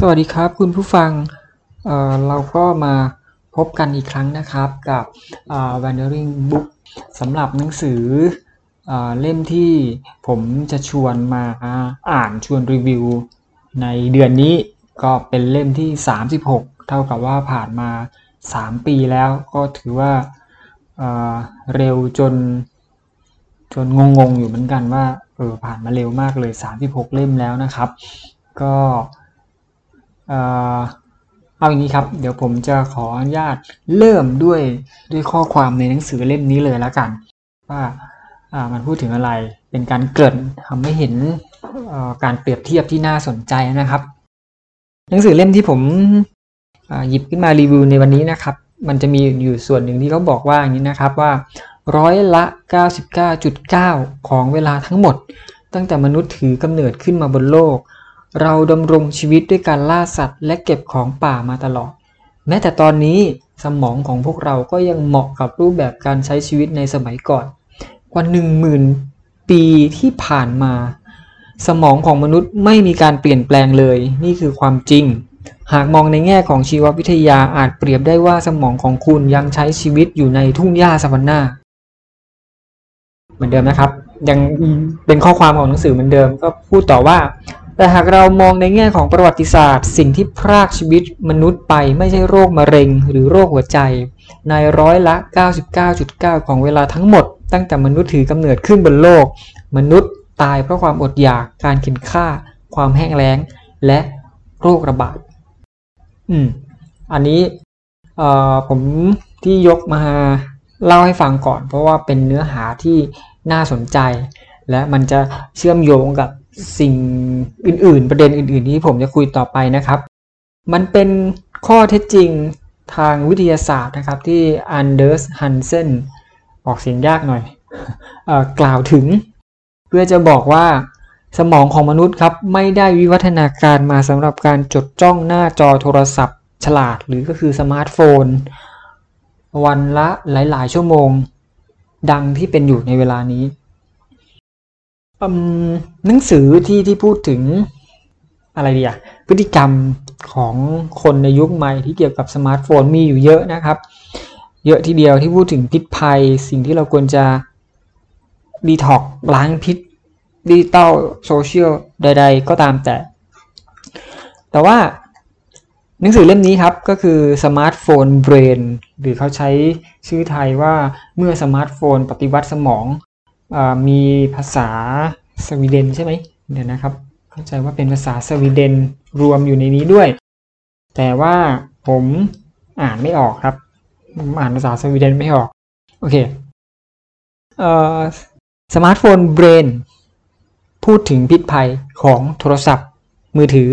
สวัสดีครับคุณผู้ฟังเราก็มาพบกันอีกครั้งนะครับกับ Wandering Book สำหรับหนังสือเล่มที่ผมจะชวนมาอ่านชวนรีวิวในเดือนนี้ก็เป็นเล่มที่36เท่ากับว่าผ่านมา3ปีแล้วก็ถือว่าเร็วจนงงอยู่เหมือนกันว่าผ่านมาเร็วมากเลย36เล่มแล้วนะครับก็เอาอย่างนี้ครับเดี๋ยวผมจะขออนุญาตเริ่มด้วยข้อความในหนังสือเล่มนี้เลยแล้วกันว่ามันพูดถึงอะไรเป็นการเกริ่นทำให้เห็นการเปรียบเทียบที่น่าสนใจนะครับหนังสือเล่มที่ผมหยิบขึ้นมารีวิวในวันนี้นะครับมันจะมีอยู่ส่วนหนึ่งที่เขาบอกว่าอย่างนี้นะครับว่าร้อยละ 99.9 ของเวลาทั้งหมดตั้งแต่มนุษย์ถือกำเนิดขึ้นมาบนโลกเราดำรงชีวิตด้วยการล่าสัตว์และเก็บของป่ามาตลอดแม้แต่ตอนนี้สมองของพวกเราก็ยังเหมาะกับรูปแบบการใช้ชีวิตในสมัยก่อนกว่า 10,000 ปีที่ผ่านมาสมองของมนุษย์ไม่มีการเปลี่ยนแปลงเลยนี่คือความจริงหากมองในแง่ของชีววิทยาอาจเปรียบได้ว่าสมองของคุณยังใช้ชีวิตอยู่ในทุ่งหญ้าซาวันนาเหมือนเดิมนะครับยังเป็นข้อความของหนังสือเหมือนเดิมก็พูดต่อว่าแต่หากเรามองในแง่ของประวัติศาสตร์สิ่งที่พรากชีวิตมนุษย์ไปไม่ใช่โรคมะเร็งหรือโรคหัวใจในร้อยละ 99.9 ของเวลาทั้งหมดตั้งแต่มนุษย์ถือกำเนิดขึ้นบนโลกมนุษย์ตายเพราะความอดอยากการกินข้าวความแห้งแล้งและโรคระบาดอันนี้ผมที่ยกมาเล่าให้ฟังก่อนเพราะว่าเป็นเนื้อหาที่น่าสนใจและมันจะเชื่อมโยงกับสิ่งอื่นๆประเด็นอื่นๆที่ผมจะคุยต่อไปนะครับมันเป็นข้อเท็จจริงทางวิทยาศาสตร์นะครับที่อันเดอร์สฮันเซนออกเสียงยากหน่อยกล่าวถึงเพื่อจะบอกว่าสมองของมนุษย์ครับไม่ได้วิวัฒนาการมาสำหรับการจดจ้องหน้าจอโทรศัพท์ฉลาดหรือก็คือสมาร์ทโฟนวันละหลายๆชั่วโมงดังที่เป็นอยู่ในเวลานี้หนังสือที่พูดถึงอะไรดีพฤติกรรมของคนในยุคใหม่ที่เกี่ยวกับสมาร์ทโฟนมีอยู่เยอะนะครับเยอะทีเดียวที่พูดถึงพิษภัยสิ่งที่เราควรจะดีท็อกซ์ล้างพิษดิจิตอลโซเชียลใดๆก็ตามแต่ว่าหนังสือเล่มนี้ครับก็คือ Smartphone Brain หรือเขาใช้ชื่อไทยว่าเมื่อสมาร์ทโฟนปฏิวัติสมองมีภาษาสวีเดนใช่ไหมเดี๋ยวนะครับเข้าใจว่าเป็นภาษาสวีเดนรวมอยู่ในนี้ด้วยแต่ว่าผมอ่านไม่ออกครับผมอ่านภาษาสวีเดนไม่ออกโอเคSmartphone Brain พูดถึงพิษภัยของโทรศัพท์มือถือ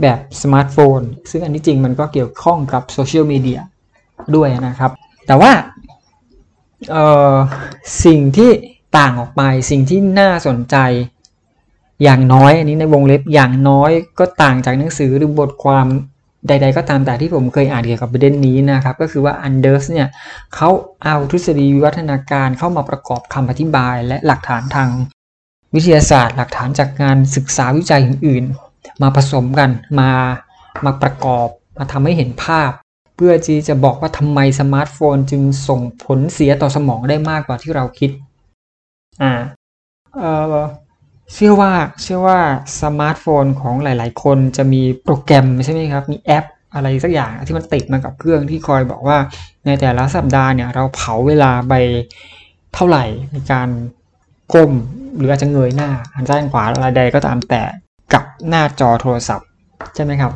แบบสมาร์ทโฟนซึ่งอันที่จริงมันก็เกี่ยวข้องกับโซเชียลมีเดียด้วยนะครับแต่ว่าสิ่งที่ต่างออกไปสิ่งที่น่าสนใจอย่างน้อยอันนี้ในวงเล็บอย่างน้อยก็ต่างจากหนังสือหรือบทความใดๆก็ตามแต่ที่ผมเคยอ่านเกี่ยวกับประเด็นนี้นะครับก็คือว่าอันเดอร์สเนี่ยเขาเอาทฤษฎีวิวัฒนาการเข้ามาประกอบคำอธิบายและหลักฐานทางวิทยาศาสตร์หลักฐานจากงานศึกษาวิจัยอื่นๆมาผสมกันมาประกอบมาทำให้เห็นภาพเพื่อที่จะบอกว่าทำไมสมาร์ทโฟนจึงส่งผลเสียต่อสมองได้มากกว่าที่เราคิดเชื่อว่าสมาร์ทโฟนของหลายๆคนจะมีโปรแกรมใช่ไหมครับมีแอปอะไรสักอย่างที่มันติดมากับเครื่องที่คอยบอกว่าในแต่ละสัปดาห์เนี่ยเราเผาเวลาไปเท่าไหร่ในการก้มหรืออาจจะเงยหน้าหันซ้ายหันขวาอะไรใดก็ตามแต่กับหน้าจอโทรศัพท์ใช่ไหมครับ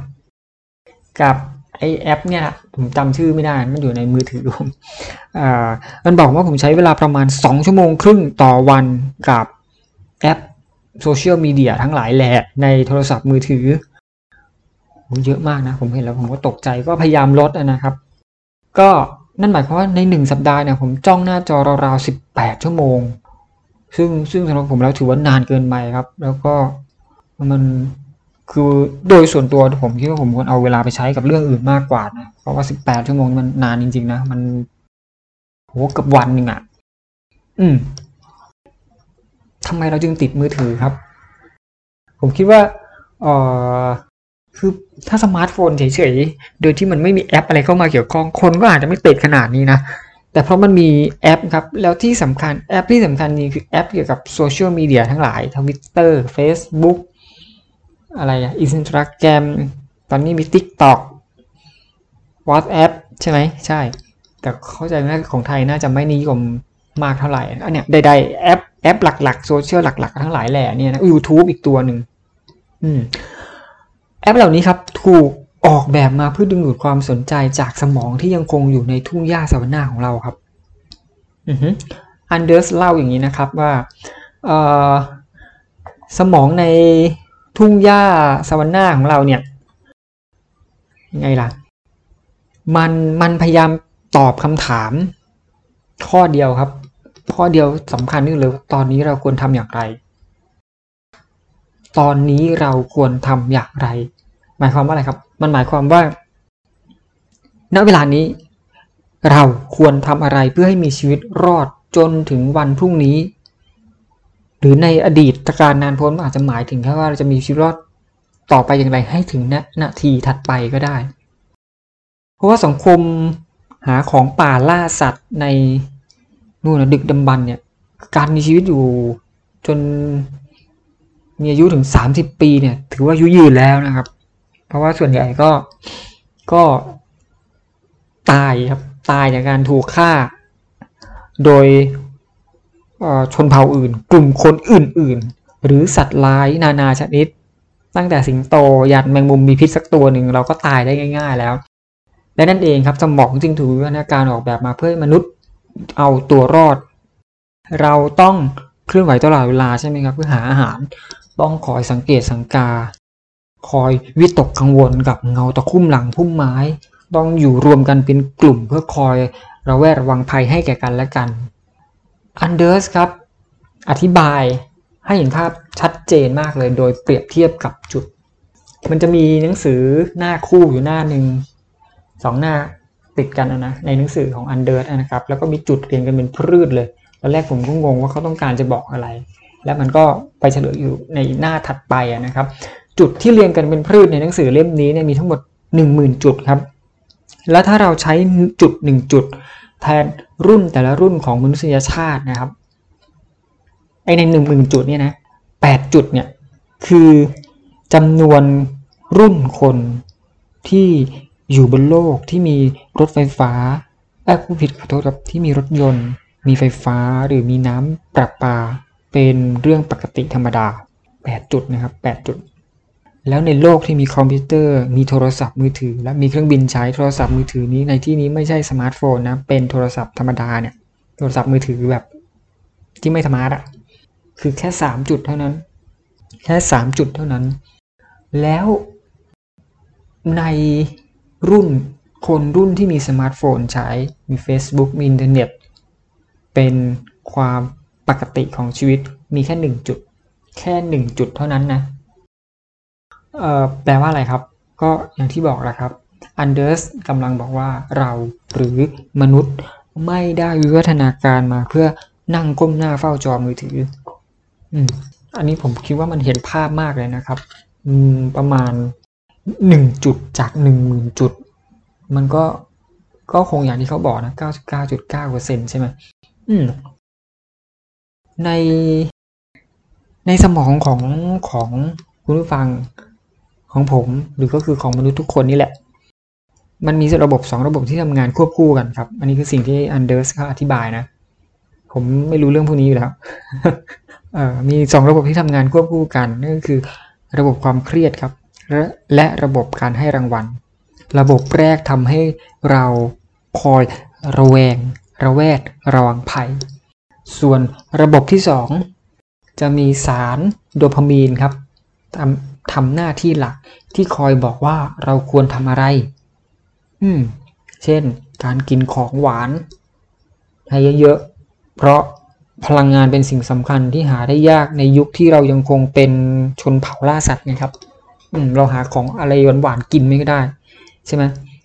กับไอแอปเนี่ยผมจำชื่อไม่ได้มันอยู่ในมือถือผมมันบอกว่าผมใช้เวลาประมาณ2ชั่วโมงครึ่งต่อวันกับแอปโซเชียลมีเดียทั้งหลายแหละในโทรศัพท์มือถือเยอะมากนะผมเห็นแล้วผมก็ตกใจก็พยายามลดนะครับก็นั่นหมายความว่าใน1สัปดาห์เนี่ยผมจ้องหน้าจอราวๆ18ชั่วโมงซึ่งสำหรับผมแล้วถือว่านานเกินไปครับแล้วก็มันคือโดยส่วนตัวผมคิดว่าผมควรเอาเวลาไปใช้กับเรื่องอื่นมากกว่านะเพราะว่า18ชั่วโมงมันนานจริงๆนะมันโหเกือบวันนึงทำไมเราจึงติดมือถือครับผมคิดว่า คือถ้าสมาร์ทโฟนเฉยๆโดยที่มันไม่มีแอปอะไรเข้ามาเกี่ยวข้องคนก็อาจจะไม่ติดขนาดนี้นะแต่เพราะมันมีแอปครับแล้วที่สำคัญแอปที่สำคัญนี่คือแอปเกี่ยวกับโซเชียลมีเดียทั้งหลาย Twitter Facebook อะไรอ่ะ Instagram ตอนนี้มี TikTok WhatsApp ใช่ไหมใช่แต่เข้าใจว่าของไทยน่าจะไม่นิยมมากเท่าไหร่อันเนี้ยใดๆแอปหลักๆโซเชียลหลักๆทั้งหลายแหล่เนี่ยนะ YouTube อีกตัวนึงแอปเหล่านี้ครับถูกออกแบบมาเพื่อดึงดูดความสนใจจากสมองที่ยังคงอยู่ในทุ่งหญ้าซาวันนาของเราครับอันเดอร์สเล่าอย่างนี้นะครับว่าสมองในทุ่งหญ้าซาวันนาของเราเนี่ยยังไงล่ะมันพยายามตอบคำถามข้อเดียวครับข้อเดียวสำคัญที่สุดเลยตอนนี้เราควรทำอย่างไรตอนนี้เราควรทำอย่างไรหมายความว่าอะไรครับมันหมายความว่าณเวลานี้เราควรทำอะไรเพื่อให้มีชีวิตรอดจนถึงวันพรุ่งนี้หรือในอดีตการนานพ้นอาจจะหมายถึงแค่ว่าเราจะมีชีวิตรอดต่อไปอย่างไรให้ถึงณทีถัดไปก็ได้เพราะว่าสังคมหาของป่าล่าสัตว์ในนู่นดึกดำบรรพ์เนี่ยการมีชีวิตอยู่จนมีอายุถึง30ปีเนี่ยถือว่าอายุยืนแล้วนะครับเพราะว่าส่วนใหญ่ก็ตายครับตายจากการถูกฆ่าโดยชนเผ่าอื่นกลุ่มคนอื่นๆหรือสัตว์ร้ายนานาชนิดตั้งแต่สิงโตยันแมงมุมมีพิษสักตัวหนึ่งเราก็ตายได้ง่ายๆแล้วและนั่นเองครับสมองจึงถูกวิวัฒนาการออกแบบมาเพื่อให้มนุษย์เอาตัวรอดเราต้องเคลื่อนไหวตลอดเวลาใช่ไหมครับเพื่อหาอาหารต้องคอยสังเกตสังกาคอยวิตกกังวลกับเงาตะคุ่มหลังพุ่มไม้ต้องอยู่รวมกันเป็นกลุ่มเพื่อคอยระแวดระวังภัยให้แก่กันและกันอันเดอร์สครับอธิบายให้เห็นภาพชัดเจนมากเลยโดยเปรียบเทียบกับจุดมันจะมีหนังสือหน้าคู่อยู่หน้าหนึ่งสองหน้าติดกันนะในหนังสือของอันเดอร์สนะครับแล้วก็มีจุดเรียงกันเป็นพืชเลยตอนแรกผมก็งงว่าเขาต้องการจะบอกอะไรแล้วมันก็ไปเฉลยอยู่ในหน้าถัดไปนะครับจุดที่เรียงกันเป็นพืชในหนังสือเล่มนี้เนี่ยมีทั้งหมด 10,000 จุดครับและถ้าเราใช้จุด1จุดแทนรุ่นแต่ละรุ่นของมนุษยชาตินะครับไอ้ใน 10,000 จุดเนี่ยนะ8จุดเนี่ยคือจำนวนรุ่นคนที่อยู่บนโลกที่มีรถไฟฟ้าผู้ผิดขอโทษครับที่มีรถยนต์มีไฟฟ้าหรือมีน้ำประปาเป็นเรื่องปกติธรรมดา8จุดนะครับ8จุดแล้วในโลกที่มีคอมพิวเตอร์มีโทรศัพท์มือถือและมีเครื่องบินใช้โทรศัพท์มือถือนี้ในที่นี้ไม่ใช่สมาร์ทโฟนนะเป็นโทรศัพท์ธรรมดาเนี่ยโทรศัพท์มือถือแบบที่ไม่สมาร์ทอ่ะคือแค่3จุดเท่านั้นแค่3จุดเท่านั้นแล้วในรุ่นคนรุ่นที่มีสมาร์ทโฟนใช้มี Facebook มีอินเทอร์เน็ตเป็นความปกติของชีวิตมีแค่1จุดแค่1จุดเท่านั้นนะแปลว่าอะไรครับก็อย่างที่บอกแหละครับอันเดอร์สกำลังบอกว่าเราหรือมนุษย์ไม่ได้วิวัฒนาการมาเพื่อนั่งก้มหน้าเฝ้าจอมือถืออันนี้ผมคิดว่ามันเห็นภาพมากเลยนะครับประมาณ1จุดจาก 10,000 จุดมันก็คงอย่างที่เขาบอกนะ 99.9% ใช่ไหมในสมองของคุณผู้ฟังของผมหรือก็คือของมนุษย์ทุกคนนี่แหละมันมีระบบ2ระบบที่ทำงานควบคู่กันครับอันนี้คือสิ่งที่อันเดอร์สเขาอธิบายนะผมไม่รู้เรื่องพวกนี้อยู่แล้วมี2ระบบที่ทำงานควบคู่กันนั่นก็คือระบบความเครียดครับและระบบการให้รางวัลระบบแรกทำให้เราคอยระแวดระวังภัยส่วนระบบที่2จะมีสารโดพามีนครับทำหน้าที่หลักที่คอยบอกว่าเราควรทำอะไรเช่นการกินของหวานให้เยอะๆเพราะพลังงานเป็นสิ่งสำคัญที่หาได้ยากในยุคที่เรายังคงเป็นชนเผ่าล่าสัตว์นะครับเราหาของอะไรหวานๆกินไม่ได้ใช่ไหม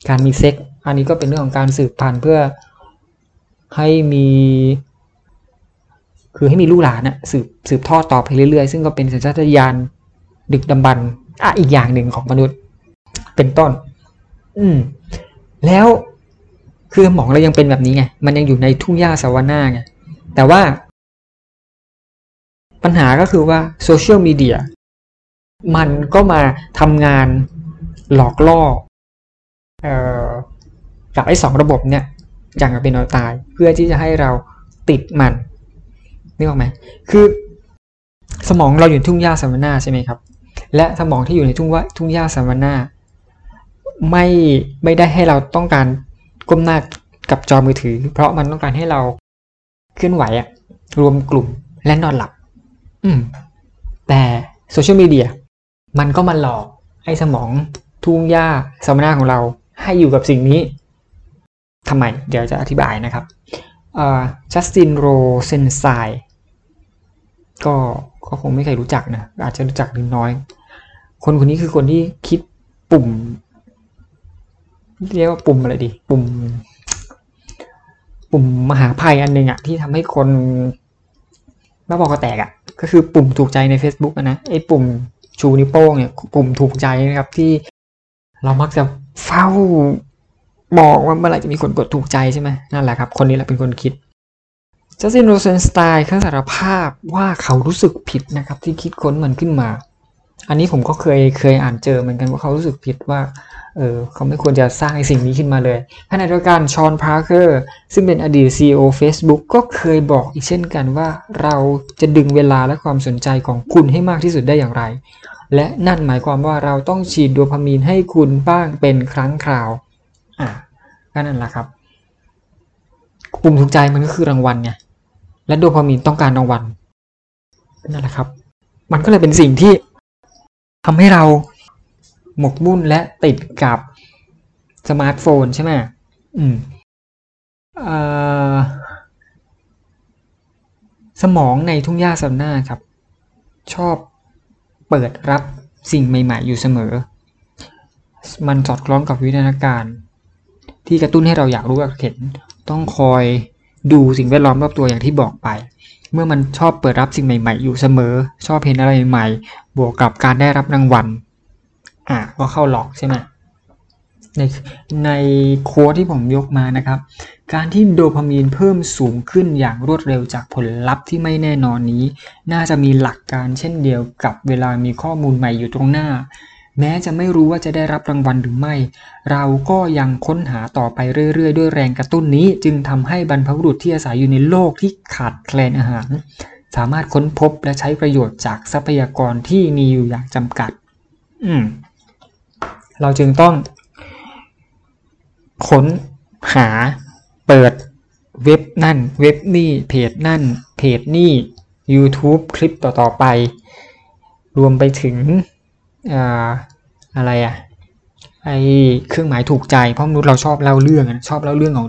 การมีเซ็กอันนี้ก็เป็นเรื่องของการสืบพันธุ์เพื่อให้มีลูกหลานนะสืบทอดต่อไปเรื่อยๆซึ่งก็เป็นสัญชาตญาณดึกดำบรรพ์อีกอย่างหนึ่งของมนุษย์ เป็นต้นแล้วคือหมองเรายังเป็นแบบนี้ไงมันยังอยู่ในทุ่งหญ้าสวานาไงแต่ว่าปัญหาก็คือว่าโซเชียลมีเดียมันก็มาทำงานหลอกล่อกับไอ้สองระบบเนี่ยอย่างเป็นเอาตายเพื่อที่จะให้เราติดมันนึกออกไหมคือสมองเราอยู่ทุ่งหญ้าสวานาใช่ไหมครับและสมองที่อยู่ในทุ่งหญ้าสวานาไม่ได้ให้เราต้องการก้มหน้ากับจอมือถือเพราะมันต้องการให้เราเคลื่อนไหวอะรวมกลุ่มและนอนหลับแต่โซเชียลมีเดียมันก็มาหลอกให้สมองทุ่งหญ้าสวานาของเราให้อยู่กับสิ่งนี้ทำไมเดี๋ยวจะอธิบายนะครับจัสตินโรเซนไซก็คงไม่เคยรู้จักนะอาจจะรู้จักนิดน้อยคนนี้คือคนที่คิดปุ่มเรียกว่าปุ่มอะไรดีปุ่มมหาภัยอันนึงอ่ะที่ทำให้คนบ้าบอคอแตกอ่ะก็คือปุ่มถูกใจใน Facebook นะไอ้ปุ่มชูนิ้วโป้งเนี่ยปุ่มถูกใจนะครับที่เรามักจะเฝ้ามองว่าเมื่อไหร่จะมีคนกดถูกใจใช่ไหมนั่นแหละครับคนนี้แหละเป็นคนคิดจัสติน โรเซนสไตน์เขาสารภาพว่าเขารู้สึกผิดนะครับที่คิดค้นมันขึ้นมาอันนี้ผมก็เคยอ่านเจอเหมือนกันว่าเขารู้สึกผิดว่าเขาไม่ควรจะสร้างไอ้สิ่งนี้ขึ้นมาเลยขณะเดียวกันชอน พาร์เคอร์ซึ่งเป็นอดีต CEO Facebook ก็เคยบอกอีกเช่นกันว่าเราจะดึงเวลาและความสนใจของคุณให้มากที่สุดได้อย่างไรและนั่นหมายความว่าเราต้องฉีดโดพามีนให้คุณบ้างเป็นครั้งคราวก็นั่นแหละครับปุ่มถูกใจมันก็คือรางวัลไงและโดพามีนต้องการรางวัลนั่นแหละครับมันก็เลยเป็นสิ่งที่ทำให้เราหมกมุ่นและติดกับสมาร์ทโฟนใช่ไหมสมองในทุ่งหญ้าสวานาครับชอบเปิดรับสิ่งใหม่ๆอยู่เสมอมันสอดคล้องกับวิวัฒนาการที่กระตุ้นให้เราอยากรู้อยากเห็นต้องคอยดูสิ่งแวดล้อมรอบตัวอย่างที่บอกไปเมื่อมันชอบเปิดรับสิ่งใหม่ๆอยู่เสมอชอบเห็นอะไรใหม่ๆบวกกับการได้รับรางวัลก็เข้าหลอกใช่ไหมในโค้ดที่ผมยกมานะครับการที่โดพามีนเพิ่มสูงขึ้นอย่างรวดเร็วจากผลลัพธ์ที่ไม่แน่นอนนี้น่าจะมีหลักการเช่นเดียวกับเวลามีข้อมูลใหม่อยู่ตรงหน้าแม้จะไม่รู้ว่าจะได้รับรางวัลหรือไม่เราก็ยังค้นหาต่อไปเรื่อยๆด้วยแรงกระตุ้นนี้จึงทำให้บรรพบุรุษที่อาศัยอยู่ในโลกที่ขาดแคลนอาหารสามารถค้นพบและใช้ประโยชน์จากทรัพยากรที่มีอยู่อย่างจำกัดเราจึงต้องค้นหาเปิดเว็บนั่นเว็บนี่เพจนั่นเพจนี่ YouTube คลิปต่อๆไปรวมไปถึงอะไรอ่ะไอเครื่องหมายถูกใจเพราะมนุษย์เราชอบเล่าเรื่องของ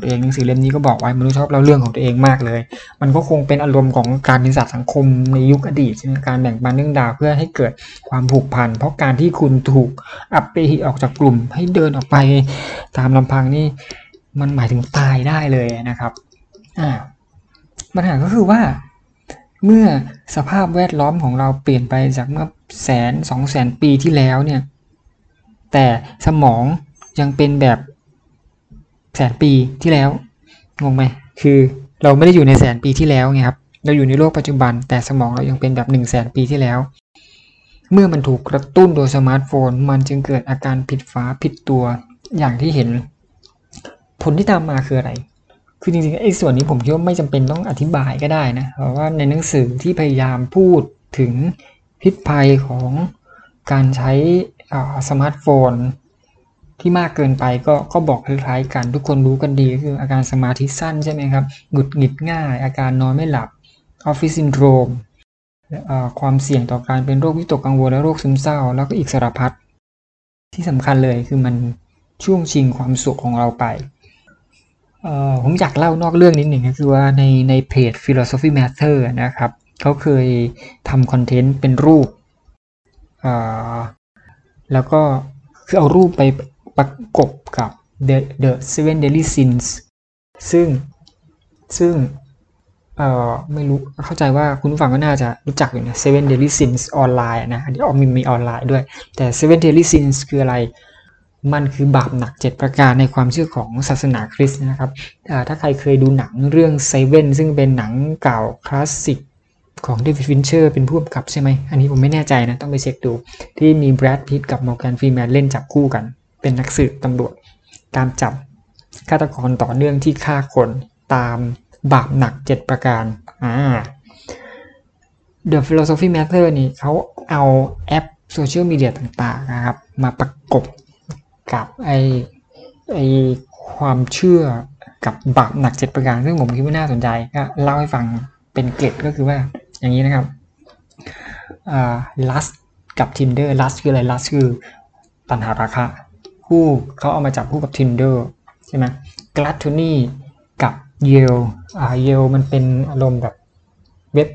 ตัวเองหนังสือเล่มนี้ก็บอกไว้มนุษย์ชอบเล่าเรื่องของตัวเองมากเลยมันก็คงเป็นอารมณ์ของการเป็นสัตว์สังคมในยุคอดีตในการแบ่งปันเรื่องดาวเพื่อให้เกิดความผูกพันเพราะการที่คุณถูกอัปเปหิออกจากกลุ่มให้เดินออกไปตามลำพังนี่มันหมายถึงตายได้เลยนะครับปัญหาก็คือว่าเมื่อสภาพแวดล้อมของเราเปลี่ยนไปจากเมื่อ100,000-200,000 ปีที่แล้วเนี่ยแต่สมองยังเป็นแบบแสนปีที่แล้วงงไหมคือเราไม่ได้อยู่ในแสนปีที่แล้วไงครับเราอยู่ในโลกปัจจุบันแต่สมองเรายังเป็นแบบ100,000 ปีที่แล้วเมื่อมันถูกกระตุ้นโดยสมาร์ทโฟนมันจึงเกิดอาการผิดฝาผิดตัวอย่างที่เห็นผลที่ตามมาคืออะไรคือจริงๆไอ้ส่วนนี้ผมคิดว่าไม่จำเป็นต้องอธิบายก็ได้นะเพราะว่าในหนังสือที่พยายามพูดถึงพิษภัยของการใช้สมาร์ทโฟนที่มากเกินไปก็บอกคล้ายๆกันทุกคนรู้กันดีคืออาการสมาธิสั้นใช่ไหมครับหงุดหงิดง่ายอาการนอนไม่หลับออฟฟิศซินโดรมความเสี่ยงต่อการเป็นโรควิตกกังวลและโรคซึมเศร้าแล้วก็อีกสารพัดที่สำคัญเลยคือมันช่วงชิงความสุขของเราไปผมอยากเล่านอกเรื่องนิดหนึ่งก็คือว่าในเพจ Philosophy Matter นะครับเขาเคยทำคอนเทนต์เป็นรูปแล้วก็คือเอารูปไปประกบกับ The 7 Deadly Sins ซึ่งไม่รู้เข้าใจว่าคุณผู้ฟังก็น่าจะรู้จักอยู่นะ 7 Deadly Sins ออนไลน์นะอันนี้มีออนไลน์ด้วยแต่ 7 Deadly Sins คืออะไร มันคือบาปหนัก7ประการในความเชื่อของศาสนาคริสต์นะครับถ้าใครเคยดูหนังเรื่อง 7 ซึ่งเป็นหนังเก่าคลาสสิกของเดวิดฟินเชอร์เป็นผู้กำกับใช่ไหมอันนี้ผมไม่แน่ใจนะต้องไปเช็คดูที่มีแบรดพิตต์กับมอร์แกนฟรีแมนเล่นจับคู่กันเป็นนักสืบตำรวจตามจับฆาตกรต่อเนื่องที่ฆ่าคนตามบาปหนัก7ประการThe Philosophy Matter นี่เขาเอาแอปโซเชียลมีเดียต่างๆนะครับมาประกบกับไอความเชื่อกับบาปหนัก7ประการซึ่งผมคิดว่าน่าสนใจก็เล่าให้ฟังเป็นเกร็ดก็คือว่าอย่างนี้นะครับlust กับ Tinder lust คืออะไร lust คือตัณหาราคะคู่เขาเอามาจับคู่กับ Tinder ใช่ไหม Gluttony กับ Yale Yale มันเป็นอารมณ์แบบเว็บ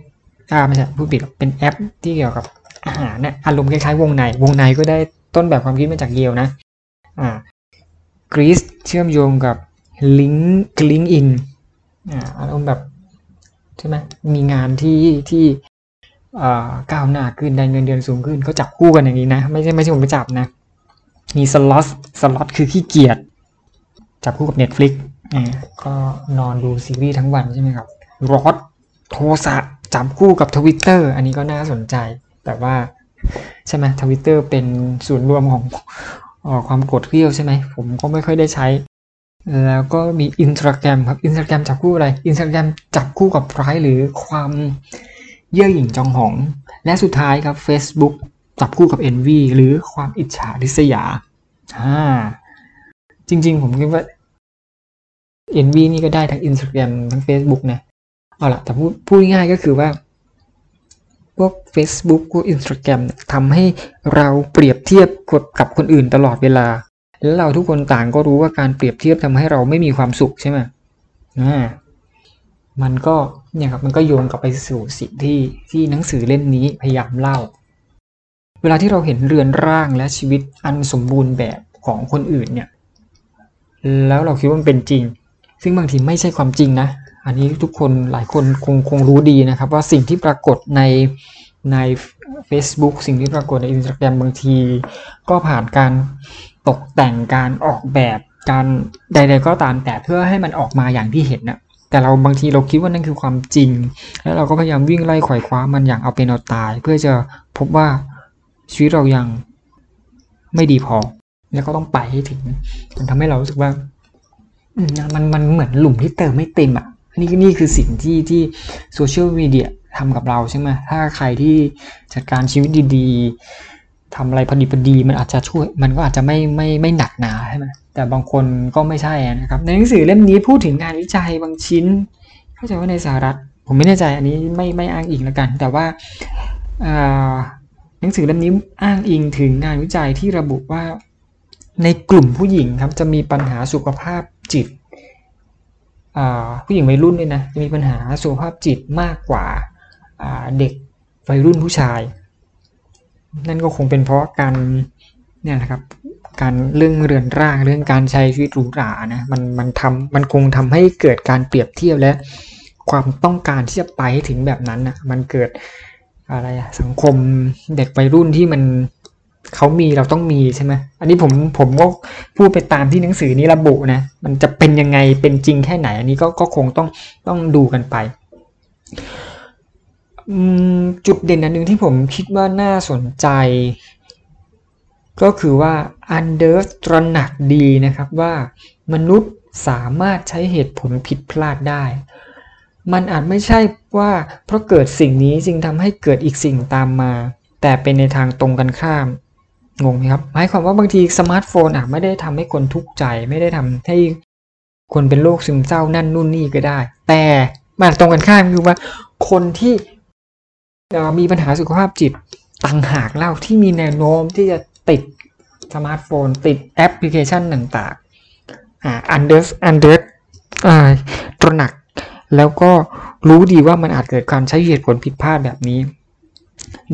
ไม่ใช่ผู้ปิดเป็นแอปที่เกี่ยวกับอาหารนะอารมณ์คล้ายๆวงในก็ได้ต้นแบบความคิดมาจากเยลนะกรีซเชื่อมโยงกับลิงก์อินอารมณ์แบบใช่ไหมมีงานที่ก้าวหน้าขึ้นได้เงินเดือนสูงขึ้นเขาจับคู่กันอย่างนี้นะไม่ใช่ผมไปจับนะมีสล็อตคือขี้เกียจจับคู่กับ Netflix ก็นอนดูซีรีส์ทั้งวันใช่ไหมครับรอดโทสะจับคู่กับ Twitter อันนี้ก็น่าสนใจแต่ว่าใช่ไหม Twitter เป็นศูนย์รวมของความโกรธเกรี้ยวใช่ไหมผมก็ไม่ค่อยได้ใช้แล้วก็มี Instagram ครับ Instagram จับคู่อะไร Instagram จับคู่กับไพร์หรือความเย่อหยิ่งจองหองและสุดท้ายครับ Facebook จับคู่กับ Envy หรือความอิจฉาริษยาจริงๆผมคิดว่า Envy นี่ก็ได้ทั้ง Instagram ทั้ง Facebook นะเอาล่ะแต่พูดง่ายก็คือว่าพวก Facebook พวก Instagram ทำให้เราเปรียบเทียบกับคนอื่นตลอดเวลาแล้วเราทุกคนต่างก็รู้ว่าการเปรียบเทียบทำให้เราไม่มีความสุขใช่ไหมมันก็เนี่ยครับมันก็โยงกลับไปสู่สิ่งที่หนังสือเล่มนี้พยายามเล่าเวลาที่เราเห็นเรือนร่างและชีวิตอันสมบูรณ์แบบของคนอื่นเนี่ยแล้วเราคิดว่ามันเป็นจริงซึ่งบางทีไม่ใช่ความจริงนะอันนี้ทุกคนหลายคนคงรู้ดีนะครับว่าสิ่งที่ปรากฏใน Facebook สิ่งที่ปรากฏใน Instagram บางทีก็ผ่านการตกแต่งการออกแบบการใดๆก็ตามแต่เพื่อให้มันออกมาอย่างที่เห็นนะแต่เราบางทีเราคิดว่านั่นคือความจริงแล้วเราก็พยายามวิ่งไล่ไขว่คว้ามันอย่างเอาเป็นเอาตายเพื่อจะพบว่าชีวิตเรายังไม่ดีพอแล้วก็ต้องไปให้ถึงมันทำให้เรารู้สึกว่ามันเหมือนหลุมที่เติมไม่เต็มอ่ะนี่คือสิ่งที่โซเชียลมีเดียทำกับเราใช่ไหมถ้าใครที่จัดการชีวิตดีๆทำอะไรพอดีมันอาจจะช่วยมันก็อาจจะไม่หนักหนาใช่ไหมแต่บางคนก็ไม่ใช่นะครับในหนังสือเล่มนี้พูดถึงงานวิจัยบางชิ้นเข้าใจว่าในสหรัฐผมไม่แน่ใจอันนี้ไม่อ้างอิงแล้วกันแต่ว่าหนังสือเล่มนี้อ้างอิงถึงงานวิจัยที่ระบุว่าในกลุ่มผู้หญิงครับจะมีปัญหาสุขภาพจิตผู้หญิงวัยรุ่นด้วยนะจะมีปัญหาสุขภาพจิตมากกว่าเด็กวัยรุ่นผู้ชายนั่นก็คงเป็นเพราะการเนี่ยนะครับการเรื่องเรือนร่างเรื่องการใช้ชีวิตหรูหรานะมันคงทำให้เกิดการเปรียบเทียบและความต้องการที่จะไปให้ถึงแบบนั้นนะมันเกิดอะไรสังคมเด็กวัยรุ่นที่มันเขามีเราต้องมีใช่ไหมอันนี้ผมก็พูดไปตามที่หนังสือนี้ระบุนะมันจะเป็นยังไงเป็นจริงแค่ไหนอันนี้ก็คงต้องดูกันไปจุดเด่นอันหนึ่งที่ผมคิดว่าน่าสนใจก็คือว่าอันเดอร์ตระหนักดีนะครับว่ามนุษย์สามารถใช้เหตุผลผิดพลาดได้มันอาจไม่ใช่ว่าเพราะเกิดสิ่งนี้จึงทำให้เกิดอีกสิ่งตามมาแต่เป็นในทางตรงกันข้ามงงไหมครับหมายความว่าบางทีสมาร์ทโฟนไม่ได้ทำให้คนทุกข์ใจไม่ได้ทำให้คนเป็นโรคซึมเศร้านั่นนู่นนี่ก็ได้แต่มาตรงกันข้ามคือว่าคนที่มีปัญหาสุขภาพจิตต่างหากเล่าที่มีแนวโน้มที่จะติดสมาร์ทโฟนติดแอปพลิเคชันต่างๆอันเดอร์ตระหนักแล้วก็รู้ดีว่ามันอาจเกิดการใช้เหตุผลผิดพลาดแบบนี้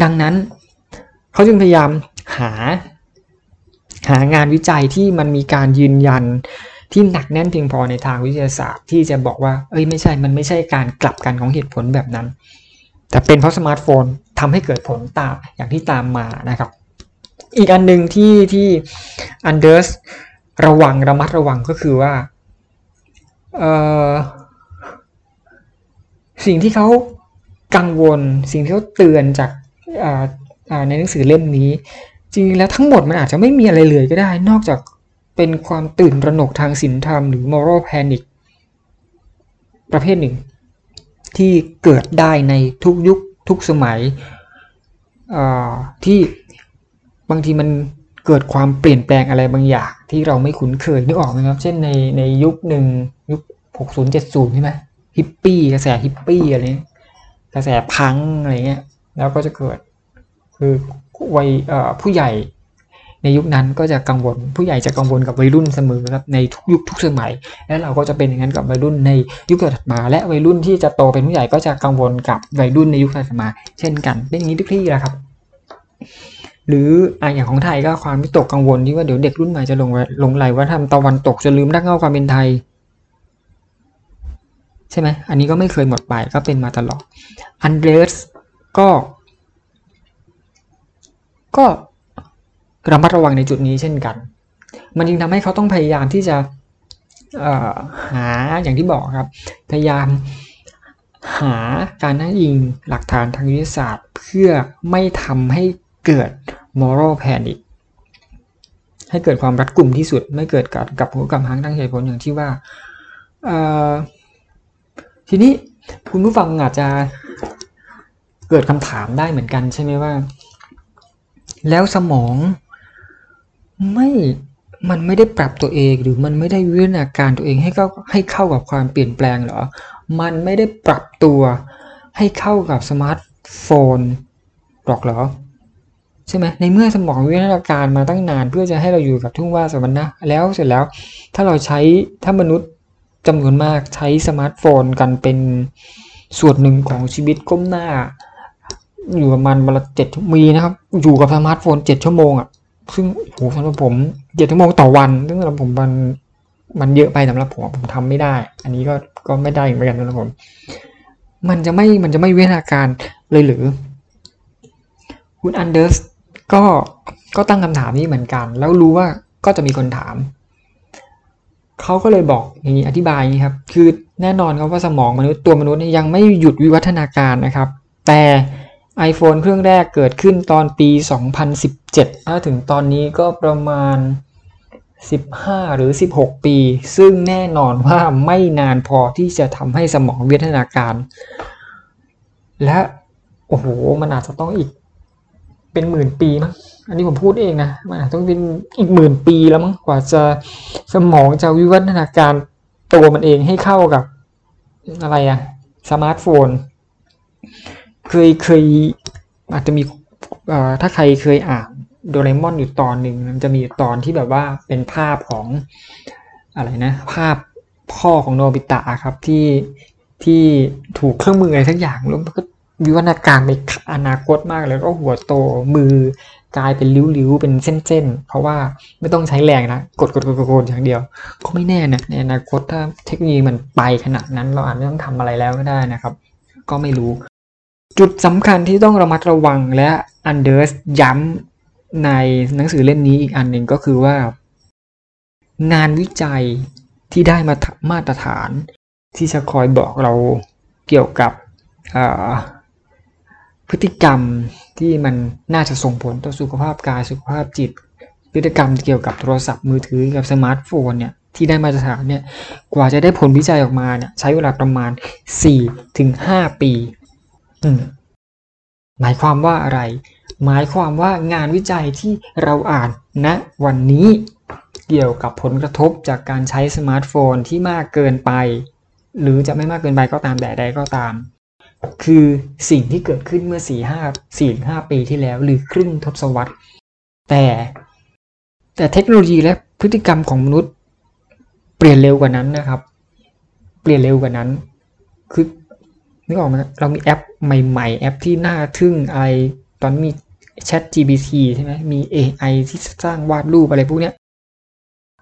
ดังนั้นเขาจึงพยายามหางานวิจัยที่มันมีการยืนยันที่หนักแน่นเพียงพอในทางวิทยาศาสตร์ที่จะบอกว่าไม่ใช่มันไม่ใช่การกลับกันของเหตุผลแบบนั้นแต่เป็นเพราะสมาร์ทโฟนทำให้เกิดผลตามอย่างที่ตามมานะครับ อีกอันหนึ่งที่อันเดอร์สระมัดระวังก็คือว่าสิ่งที่เขากังวลสิ่งที่เขาเตือนจากในหนังสือเล่มนี้จริงๆแล้วทั้งหมดมันอาจจะไม่มีอะไรเลยก็ได้นอกจากเป็นความตื่นตระหนกทางศีลธรรมหรือ moral panic ประเภทหนึ่งที่เกิดได้ในทุกยุคทุกสมัยที่บางทีมันเกิดความเปลี่ยนแปลงอะไรบางอย่างที่เราไม่คุ้นเคยนึกออกไหมครับเช่นในยุคหนึ่งยุค 60-70 ใช่ไหมฮิปปี้กระแสฮิปปี้อะไรเงี้ยกระแสพังอะไรเงี้ยแล้วก็จะเกิดคือวัยผู้ใหญ่ในยุคนั้นก็จะกังวลผู้ใหญ่จะกังวลกับวัยรุ่นเสมอครับในทุกยุคทุกสมัยและเราก็จะเป็นอย่างนั้นกับวัยรุ่นในยุคถัดมาและวัยรุ่นที่จะโตเป็นผู้ใหญ่ก็จะกังวลกับวัยรุ่นในยุคถัดมาเช่นกันเป็นอย่างนี้ทุกที่แหละครับหรืออย่างของไทยก็ความวิตกกังวลที่ว่าเดี๋ยวเด็กรุ่นใหม่จะหลงไหลว่าทำตะวันตกจะลืมรากเหง้าความเป็นไทยใช่ไหมอันนี้ก็ไม่เคยหมดไปก็เป็นมาตลอดอันเดรสก็ระมัดระวังในจุดนี้เช่นกันมันจึงทำให้เขาต้องพยายามที่จะหาอย่างที่บอกครับพยายามหาการอ้างอิงหลักฐานทางวิทยาศาสตร์เพื่อไม่ทำให้เกิด moral panic ให้เกิดความรัดกุมที่สุดไม่เกิดการกับหัวกับหางทางเหตุผลอย่างที่ว่าทีนี้คุณผู้ฟังอาจจะเกิดคำถามได้เหมือนกันใช่ไหมว่าแล้วสมองมันไม่ได้ปรับตัวเองหรือมันไม่ได้วิวัฒนาการตัวเองให้เข้ากับความเปลี่ยนแปลงเหรอมันไม่ได้ปรับตัวให้เข้ากับสมาร์ทโฟนหรอกเหรอใช่ไหมในเมื่อสมองวิวัฒนาการมาตั้งนานเพื่อจะให้เราอยู่กับทุ่งหญ้าสวรรค์นะแล้วเสร็จแล้วถ้ามนุษย์จำนวนมากใช้สมาร์ทโฟนกันเป็นส่วนหนึ่งของชีวิตก้มหน้าอยู่ประมาณวันละ7 ชั่วโมงนะครับอยู่กับสมาร์ทโฟน7 ชั่วโมงอ่ะซึ่งโหสำหรับผม7 ชั่วโมงต่อวันซึ่งสำหรับผมมันเยอะไปสำหรับผมทำไม่ได้อันนี้ก็ไม่ได้เหมือนกันสำหรับผมมันจะไม่วิวัฒนาการเลยหรือคุณอันเดอร์สก็ตั้งคำถามนี้เหมือนกันแล้วรู้ว่าก็จะมีคนถามเขาก็เลยบอกอย่างนี้อธิบายอย่างนี้ครับคือแน่นอนครับว่าสมองมนุษย์ตัวมนุษย์ยังไม่หยุดวิวัฒนาการนะครับแต่ iPhone เครื่องแรกเกิดขึ้นตอนปี 2017 ถ้าถึงตอนนี้ก็ประมาณ15 หรือ 16 ปีซึ่งแน่นอนว่าไม่นานพอที่จะทำให้สมองวิวัฒนาการและโอ้โหมันอาจจะต้องอีกเป็นหมื่นปีมั้งอันนี้ผมพูดเองนะมันอาจจะต้องเป็นอีกหมื่นปีแล้วมั้งกว่าจะสมองจะวิวัฒนาการตัวมันเองให้เข้ากับอะไรอะสมาร์ทโฟนเคยอาจจะมีถ้าใครเคยอ่านโดเรมอนอยู่ตอนหนึ่งมันจะมีตอนที่แบบว่าเป็นภาพของอะไรนะภาพพ่อของโนบิตะครับที่ถูกเครื่องมืออะไรทั้งอย่างแล้วมันก็วิวัฒนาการไปอนาคตมากเลยก็หัวโตมือกลายเป็นริ้วๆเป็นเส้นๆเพราะว่าไม่ต้องใช้แรงนะกดอย่างเดียวก็ไม่แน่นะในอนาคตถ้าเทคโนโลยีมันไปขนาดนั้นเราอาจจะต้องทำอะไรแล้วก็ได้นะครับก็ไม่รู้จุดสำคัญที่ต้องระมัดระวังและอันเดอร์สย้ำในหนังสือเล่มนี้อีกอันหนึ่งก็คือว่างานวิจัยที่ได้มาตรฐานที่จะคอยบอกเราเกี่ยวกับพฤติกรรมที่มันน่าจะส่งผลต่อสุขภาพกายสุขภาพจิตพฤติกรรมเกี่ยวกับโทรศัพท์มือถือกับสมาร์ทโฟนเนี่ยที่ได้มาตรฐานเนี่ยกว่าจะได้ผลวิจัยออกมาเนี่ยใช้เวลาประมาณ 4-5 ปีหมายความว่าอะไรหมายความว่างานวิจัยที่เราอ่านณวันนี้เกี่ยวกับผลกระทบจากการใช้สมาร์ทโฟนที่มากเกินไปหรือจะไม่มากเกินไปก็ตามแต่ใดก็ตามคือสิ่งที่เกิดขึ้นเมื่อ 4-5 ปีที่แล้วหรือครึ่งทศวรรษแต่เทคโนโลยีและพฤติกรรมของมนุษย์เปลี่ยนเร็วกว่านั้นนะครับเปลี่ยนเร็วกว่านั้นคือนึกออกไหมเรามีแอปใหม่ๆแอปที่น่าทึ่งอะไรตอนมี ChatGPT ใช่ไหมมี AI ที่สร้างวาดรูปอะไรพวกเนี้ย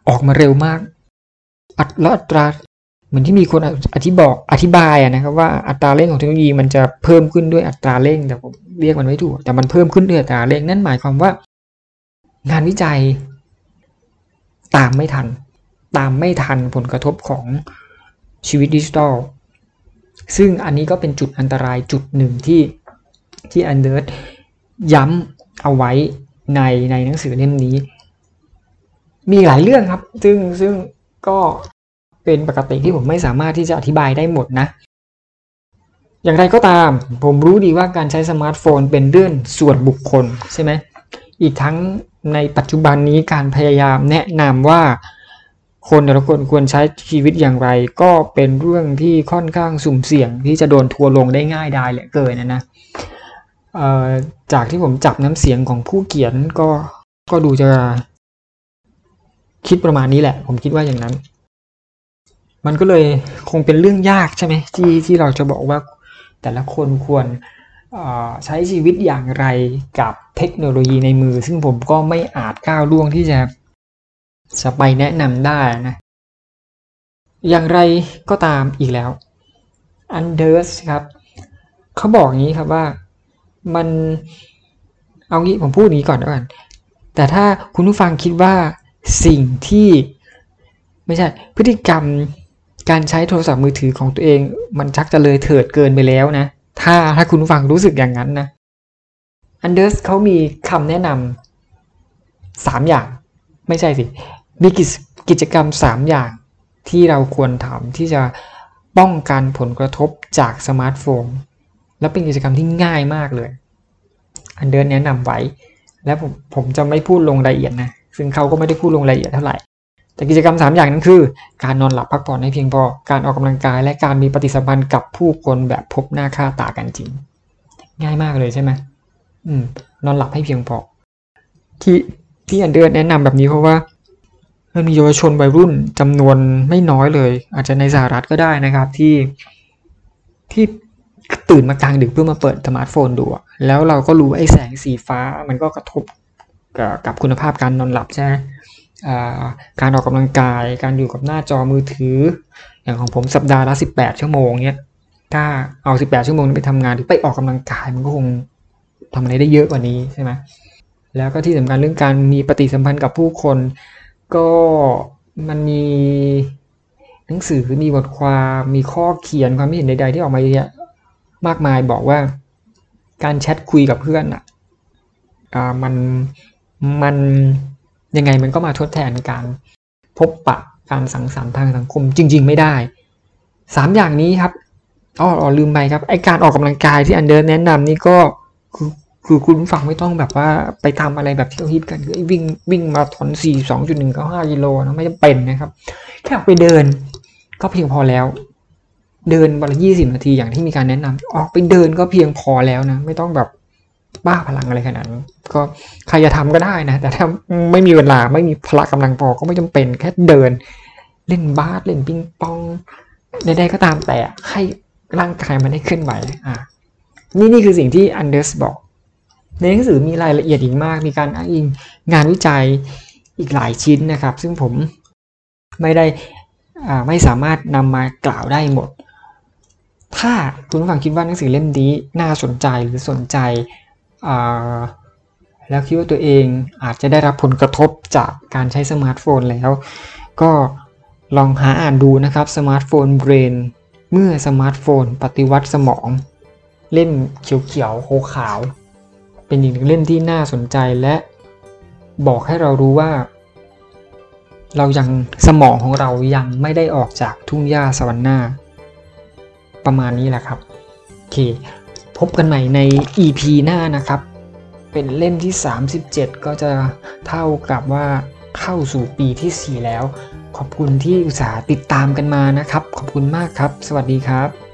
ออกมาเร็วมากอัตราเหมือนที่มีคนอธิบายนะครับว่าอัตราเร่งของเทคโนโลยีมันจะเพิ่มขึ้นด้วยอัตราเร่งแต่ผมเรียกมันไม่ถูกแต่มันเพิ่มขึ้นด้วยอัตราเร่งนั่นหมายความว่า งานวิจัยตามไม่ทันผลกระทบของชีวิตดิจิทัลซึ่งอันนี้ก็เป็นจุดอันตรายจุดหนึ่งที่อันเดอร์ย้ำเอาไว้ในหนังสือเล่มนี้มีหลายเรื่องครับซึ่งก็เป็นปกติที่ผมไม่สามารถที่จะอธิบายได้หมดนะอย่างไรก็ตามผมรู้ดีว่าการใช้สมาร์ทโฟนเป็นเรื่องส่วนบุคคลใช่ไหมอีกทั้งในปัจจุบันนี้การพยายามแนะนำว่าคนแต่ละคนควรใช้ชีวิตอย่างไรก็เป็นเรื่องที่ค่อนข้างสุ่มเสี่ยงที่จะโดนทัวร์ลงได้ง่ายดายเหลือเกินนะจากที่ผมจับน้ำเสียงของผู้เขียนก็ดูจะคิดประมาณนี้แหละผมคิดว่าอย่างนั้นมันก็เลยคงเป็นเรื่องยากใช่ไหมที่เราจะบอกว่าแต่ละคนควรใช้ชีวิตอย่างไรกับเทคโนโลยีในมือซึ่งผมก็ไม่อาจก้าวล่วงที่จะไปแนะนำได้นะอย่างไรก็ตามอีกแล้วอันเดอร์สครับเขาบอกอย่างนี้ครับว่ามันเอางี้ผมพูดนี้ก่อนแล้วกันแต่ถ้าคุณผู้ฟังคิดว่าสิ่งที่ไม่ใช่พฤติกรรมการใช้โทรศัพท์มือถือของตัวเองมันชักจะเลยเถิดเกินไปแล้วนะถ้าคุณผู้ฟังรู้สึกอย่างนั้นนะอันเดอร์สเขามีคำแนะนำ3อย่างไม่ใช่สิมีกิจกรรม3อย่างที่เราควรทำที่จะป้องกันผลกระทบจากสมาร์ทโฟนและเป็นกิจกรรมที่ง่ายมากเลยอันเดอร์สแนะนำไว้และผมจะไม่พูดลงรายละเอียดนะซึ่งเขาก็ไม่ได้พูดลงรายละเอียดเท่าไหร่แต่กิจกรรม3อย่างนั้นคือการนอนหลับพักผ่อนให้เพียงพอการออกกำลังกายและการมีปฏิสัมพันธ์กับผู้คนแบบพบหน้าค่าตากันจริงง่ายมากเลยใช่ไหมนอนหลับให้เพียงพอที่อันเดอร์แนะนำแบบนี้เพราะว่ามันมีเยาวชนวัยรุ่นจำนวนไม่น้อยเลยอาจจะในสหรัฐก็ได้นะครับที่ตื่นมากลางดึกเพื่อมาเปิดสมาร์ทโฟนดูแล้วเราก็รู้ว่าไอ้แสงสีฟ้ามันก็กระทบกับคุณภาพการนอนหลับใช่ไหมการออกกำลังกายการอยู่กับหน้าจอมือถืออย่างของผมสัปดาห์ละ18ชั่วโมงเนี้ยถ้าเอา18ชั่วโมงไปทำงานหรือไปออกกำลังกายมันก็คงทำอะไรได้เยอะกว่านี้ใช่ไหมแล้วก็ที่สำคัญเรื่องการมีปฏิสัมพันธ์กับผู้คนก็มันมีหนังสือมีบทความมีข้อเขียนความคิดเห็นใดๆที่ออกมาเยอะมากมายบอกว่าการแชทคุยกับเพื่อนมันยังไงมันก็มาทดแทนการพบปะการสังสรรค์ทางสังคมจริงๆไม่ได้3อย่างนี้ครับอ๋อลืมไปครับไอการออกกำลังกายที่อันเดอร์แนะนำนี่ก็คือคุณฟังไม่ต้องแบบว่าไปทำอะไรแบบที่เขาฮิตกันคือวิ่งมาถอน4 2.195 กิโลนะไม่จำเป็นนะครับแค่ออกไปเดินก็เพียงพอแล้วเดินวันละ20นาทีอย่างที่มีการแนะนำออกไปเดินก็เพียงพอแล้วนะไม่ต้องแบบบ้าพลังอะไรขนาดนั้นก็ใครจะทำก็ได้นะแต่ถ้าไม่มีเวลาไม่มีพละกำลังพอก็ไม่จำเป็นแค่เดินเล่นบาสเล่นปิงปองใดๆก็ตามแต่ให้ร่างกายมันได้เคลื่อนไหวนี่คือสิ่งที่อันเดอร์สบอกในหนังสือมีรายละเอียดอีกมากมีการอ้างอิงงานวิจัยอีกหลายชิ้นนะครับซึ่งผมไม่สามารถนำมากล่าวได้หมดถ้าคุณผู้ฟังคิดว่าหนังสือเล่มนี้น่าสนใจหรือสนใจแล้วคิดว่าตัวเองอาจจะได้รับผลกระทบจากการใช้สมาร์ทโฟนแล้วก็ลองหาอ่านดูนะครับ Smartphone Brain เมื่อสมาร์ทโฟนปฏิวัติสมองเล่มเขียวๆขาวๆเป็นอีกหนึ่งเล่มที่น่าสนใจและบอกให้เรารู้ว่าเรายังสมองของเรายังไม่ได้ออกจากทุ่งหญ้าสวรรค์หน้าประมาณนี้แหละครับโอเคพบกันใหม่ใน EP หน้านะครับเป็นเล่มที่37ก็จะเท่ากับว่าเข้าสู่ปีที่4แล้วขอบคุณที่อุตส่าห์ติดตามกันมานะครับขอบคุณมากครับสวัสดีครับ